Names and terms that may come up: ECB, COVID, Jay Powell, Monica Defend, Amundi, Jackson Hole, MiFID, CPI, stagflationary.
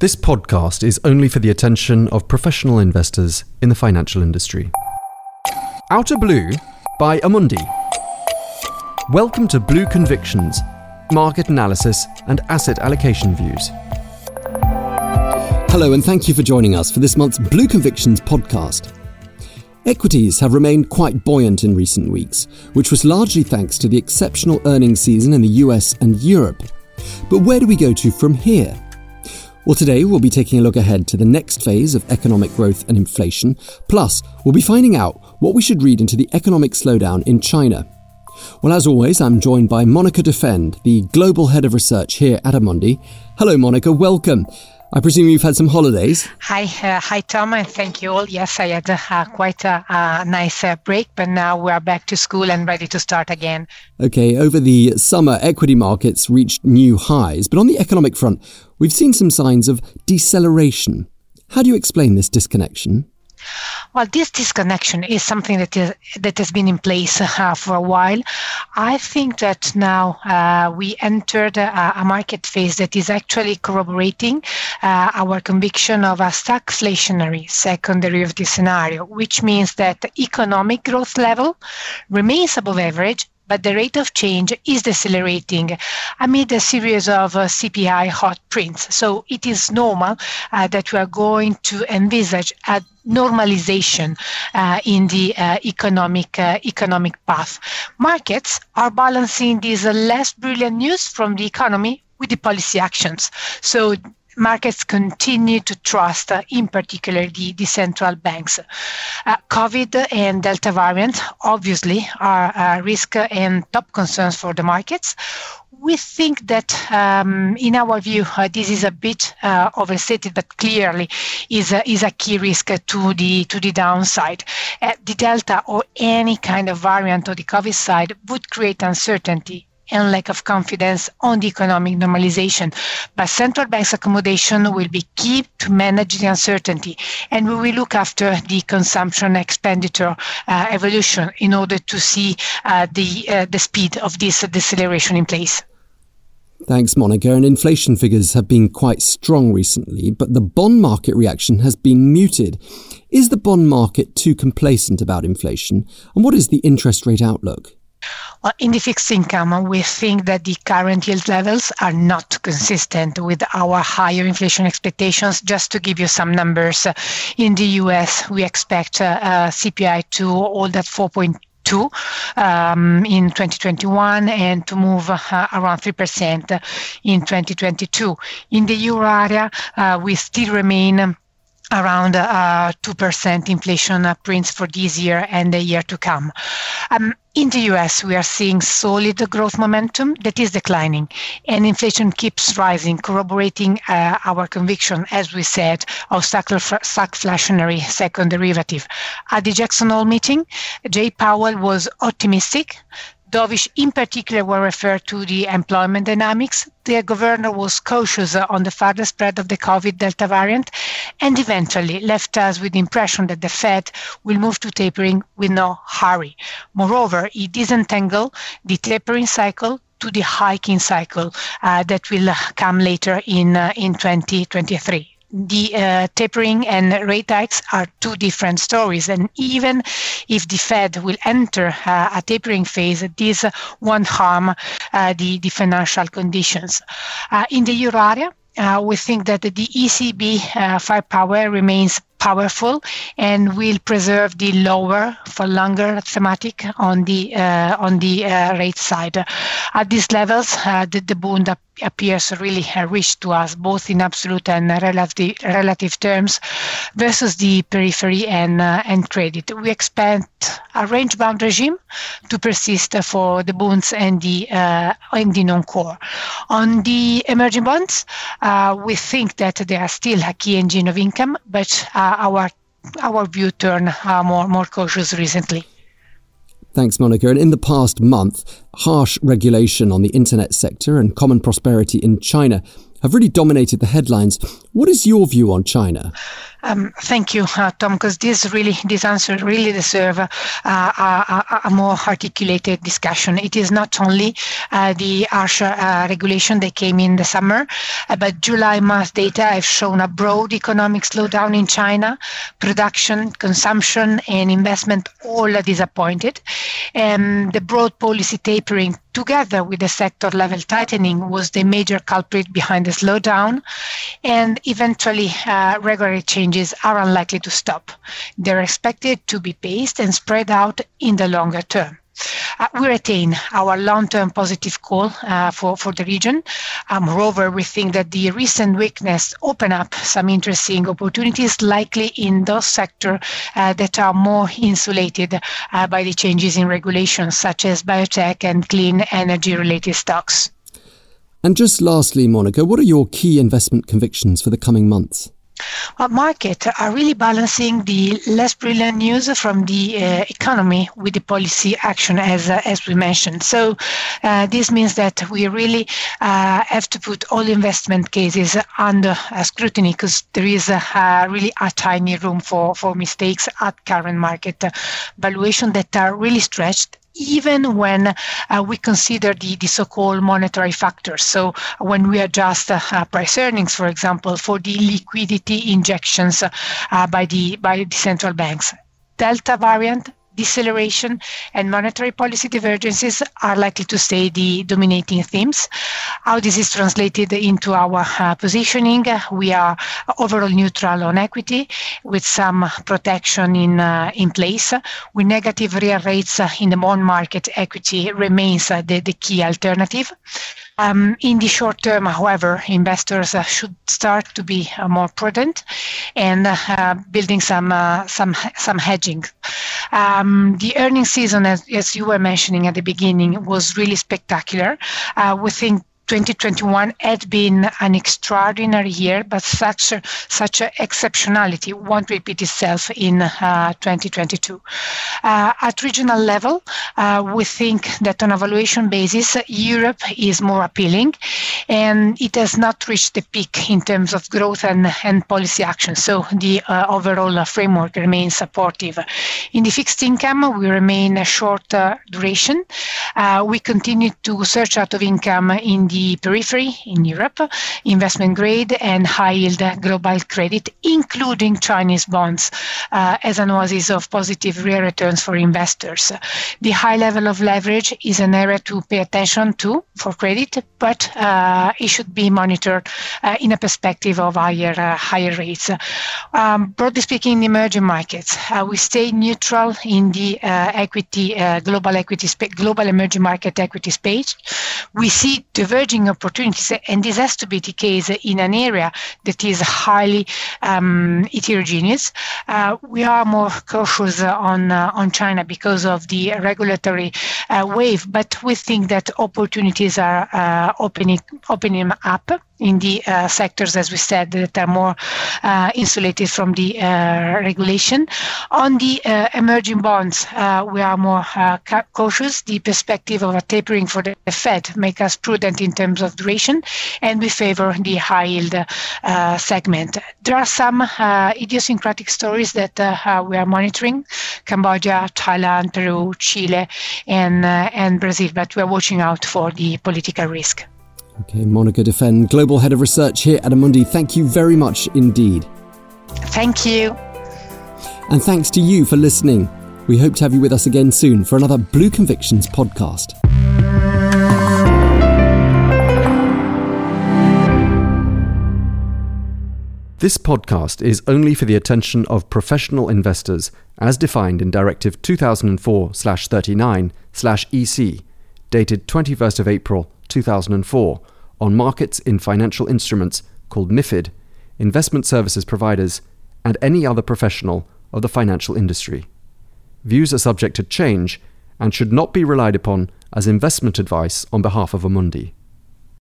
This podcast is only for the attention of professional investors in the financial industry. Outer Blue by Amundi. Welcome to Blue Convictions, market analysis and asset allocation views. Hello and thank you for joining us for this month's Blue Convictions podcast. Equities have remained quite buoyant in recent weeks, which was largely thanks to the exceptional earnings season in the US and Europe. But where do we go to from here? Well, today we'll be taking a look ahead to the next phase of economic growth and inflation, plus we'll be finding out what we should read into the economic slowdown in China. Well, as always, I'm joined by Monica Defend, the Global Head of Research here at Amundi. Hello, Monica. Welcome. I presume you've had some holidays. Hi, Tom, and thank you all. Yes, I had quite a nice break, but now we are back to school and ready to start again. Okay, over the summer, equity markets reached new highs, but on the economic front, we've seen some signs of deceleration. How do you explain this disconnection? Well, this disconnection is something that has been in place for a while. I think that now we entered a market phase that is actually corroborating our conviction of a stagflationary second derivative scenario, which means that the economic growth level remains above average, but the rate of change is decelerating amid a series of CPI hot prints. So it is normal that we are going to envisage a normalization in the economic path. Markets are balancing these less brilliant news from the economy with the policy actions. So markets continue to trust, in particular, the central banks. COVID and Delta variant, obviously, are a risk and top concerns for the markets. We think that, in our view, this is a bit overstated, but clearly is a key risk to the downside. The Delta or any kind of variant on the COVID side would create uncertainty and lack of confidence on the economic normalization. But central banks' accommodation will be key to manage the uncertainty, and we will look after the consumption expenditure evolution in order to see the speed of this deceleration in place. Thanks, Monica. And inflation figures have been quite strong recently, but the bond market reaction has been muted. Is the bond market too complacent about inflation? And what is the interest rate outlook? Well, in the fixed income, we think that the current yield levels are not consistent with our higher inflation expectations. Just to give you some numbers, in the US, we expect CPI to hold at 4.2% in 2021 and to move around 3% in 2022. In the euro area, we still remain around 2% inflation prints for this year and the year to come. In the US, we are seeing solid growth momentum that is declining, and inflation keeps rising, corroborating our conviction, as we said, of stagflationary second derivative. At the Jackson Hole meeting, Jay Powell was optimistic. Dovish, in particular, were referred to the employment dynamics. The governor was cautious on the further spread of the COVID Delta variant and eventually left us with the impression that the Fed will move to tapering with no hurry. Moreover, he disentangled the tapering cycle to the hiking cycle that will come later in 2023. The tapering and rate hikes are two different stories. And even if the Fed will enter a tapering phase, this won't harm the financial conditions. In the euro area, we think that the ECB firepower remains powerful and will preserve the lower for longer thematic on the rate side. At these levels, the bond appears really rich to us, both in absolute and relative terms, versus the periphery and credit. We expect a range-bound regime to persist for the bonds and the non-core. On the emerging bonds, we think that they are still a key engine of income, but our view turned more cautious recently. Thanks, Monica. And in the past month, harsh regulation on the internet sector and common prosperity in China have really dominated the headlines. What is your view on China? Thank you, Tom, because this answer really deserves a more articulated discussion. It is not only the ARSHA regulation that came in the summer, but July mass data have shown a broad economic slowdown in China. Production, consumption, and investment all are disappointed. The broad policy tapering together with the sector-level tightening was the major culprit behind the slowdown, and eventually regulatory changes are unlikely to stop. They're expected to be paced and spread out in the longer term. We retain our long-term positive call for the region. Moreover, we think that the recent weakness open up some interesting opportunities, likely in those sectors that are more insulated by the changes in regulations, such as biotech and clean energy-related stocks. And just lastly, Monica, what are your key investment convictions for the coming months? Markets are really balancing the less brilliant news from the economy with the policy action, as we mentioned. So this means that we really have to put all investment cases under scrutiny, because there is really a tiny room for mistakes at current market valuation that are really stretched, even when we consider the so-called monetary factors. So when we adjust price earnings, for example, for the liquidity injections by the central banks. Delta variant, deceleration, and monetary policy divergences are likely to stay the dominating themes. How this is translated into our positioning, we are overall neutral on equity with some protection in place. With negative real rates in the bond market, equity remains the key alternative. In the short term, however, investors should start to be more prudent and building some hedging. The earnings season, as you were mentioning at the beginning, was really spectacular. We think 2021 had been an extraordinary year, but such an exceptionality won't repeat itself in 2022. At regional level, we think that on a valuation basis, Europe is more appealing, and it has not reached the peak in terms of growth and policy action. So the overall framework remains supportive. In the fixed income, we remain a short duration. We continue to search out of income in the periphery in Europe, investment grade and high-yield global credit, including Chinese bonds, as an oasis of positive real returns for investors. The high level of leverage is an area to pay attention to for credit, but it should be monitored in a perspective of higher rates. Broadly speaking, in emerging markets, we stay neutral in the global emerging market equity space. We see diverging opportunities, and this has to be the case in an area that is highly heterogeneous. We are more cautious on China because of the regulatory wave, but we think that opportunities are opening up in the sectors, as we said, that are more insulated from the regulation. On the emerging bonds, we are more cautious. The perspective of a tapering for the Fed makes us prudent in terms of duration, and we favor the high-yield segment. There are some idiosyncratic stories that we are monitoring: Cambodia, Thailand, Peru, Chile, and Brazil, but we are watching out for the political risk. Okay, Monica Defend, Global Head of Research here at Amundi, thank you very much indeed. Thank you. And thanks to you for listening. We hope to have you with us again soon for another Blue Convictions podcast. This podcast is only for the attention of professional investors, as defined in Directive 2004/39/EC, dated 21st of April, 2004, on markets in financial instruments called MiFID, investment services providers, and any other professional of the financial industry. Views are subject to change and should not be relied upon as investment advice on behalf of Amundi.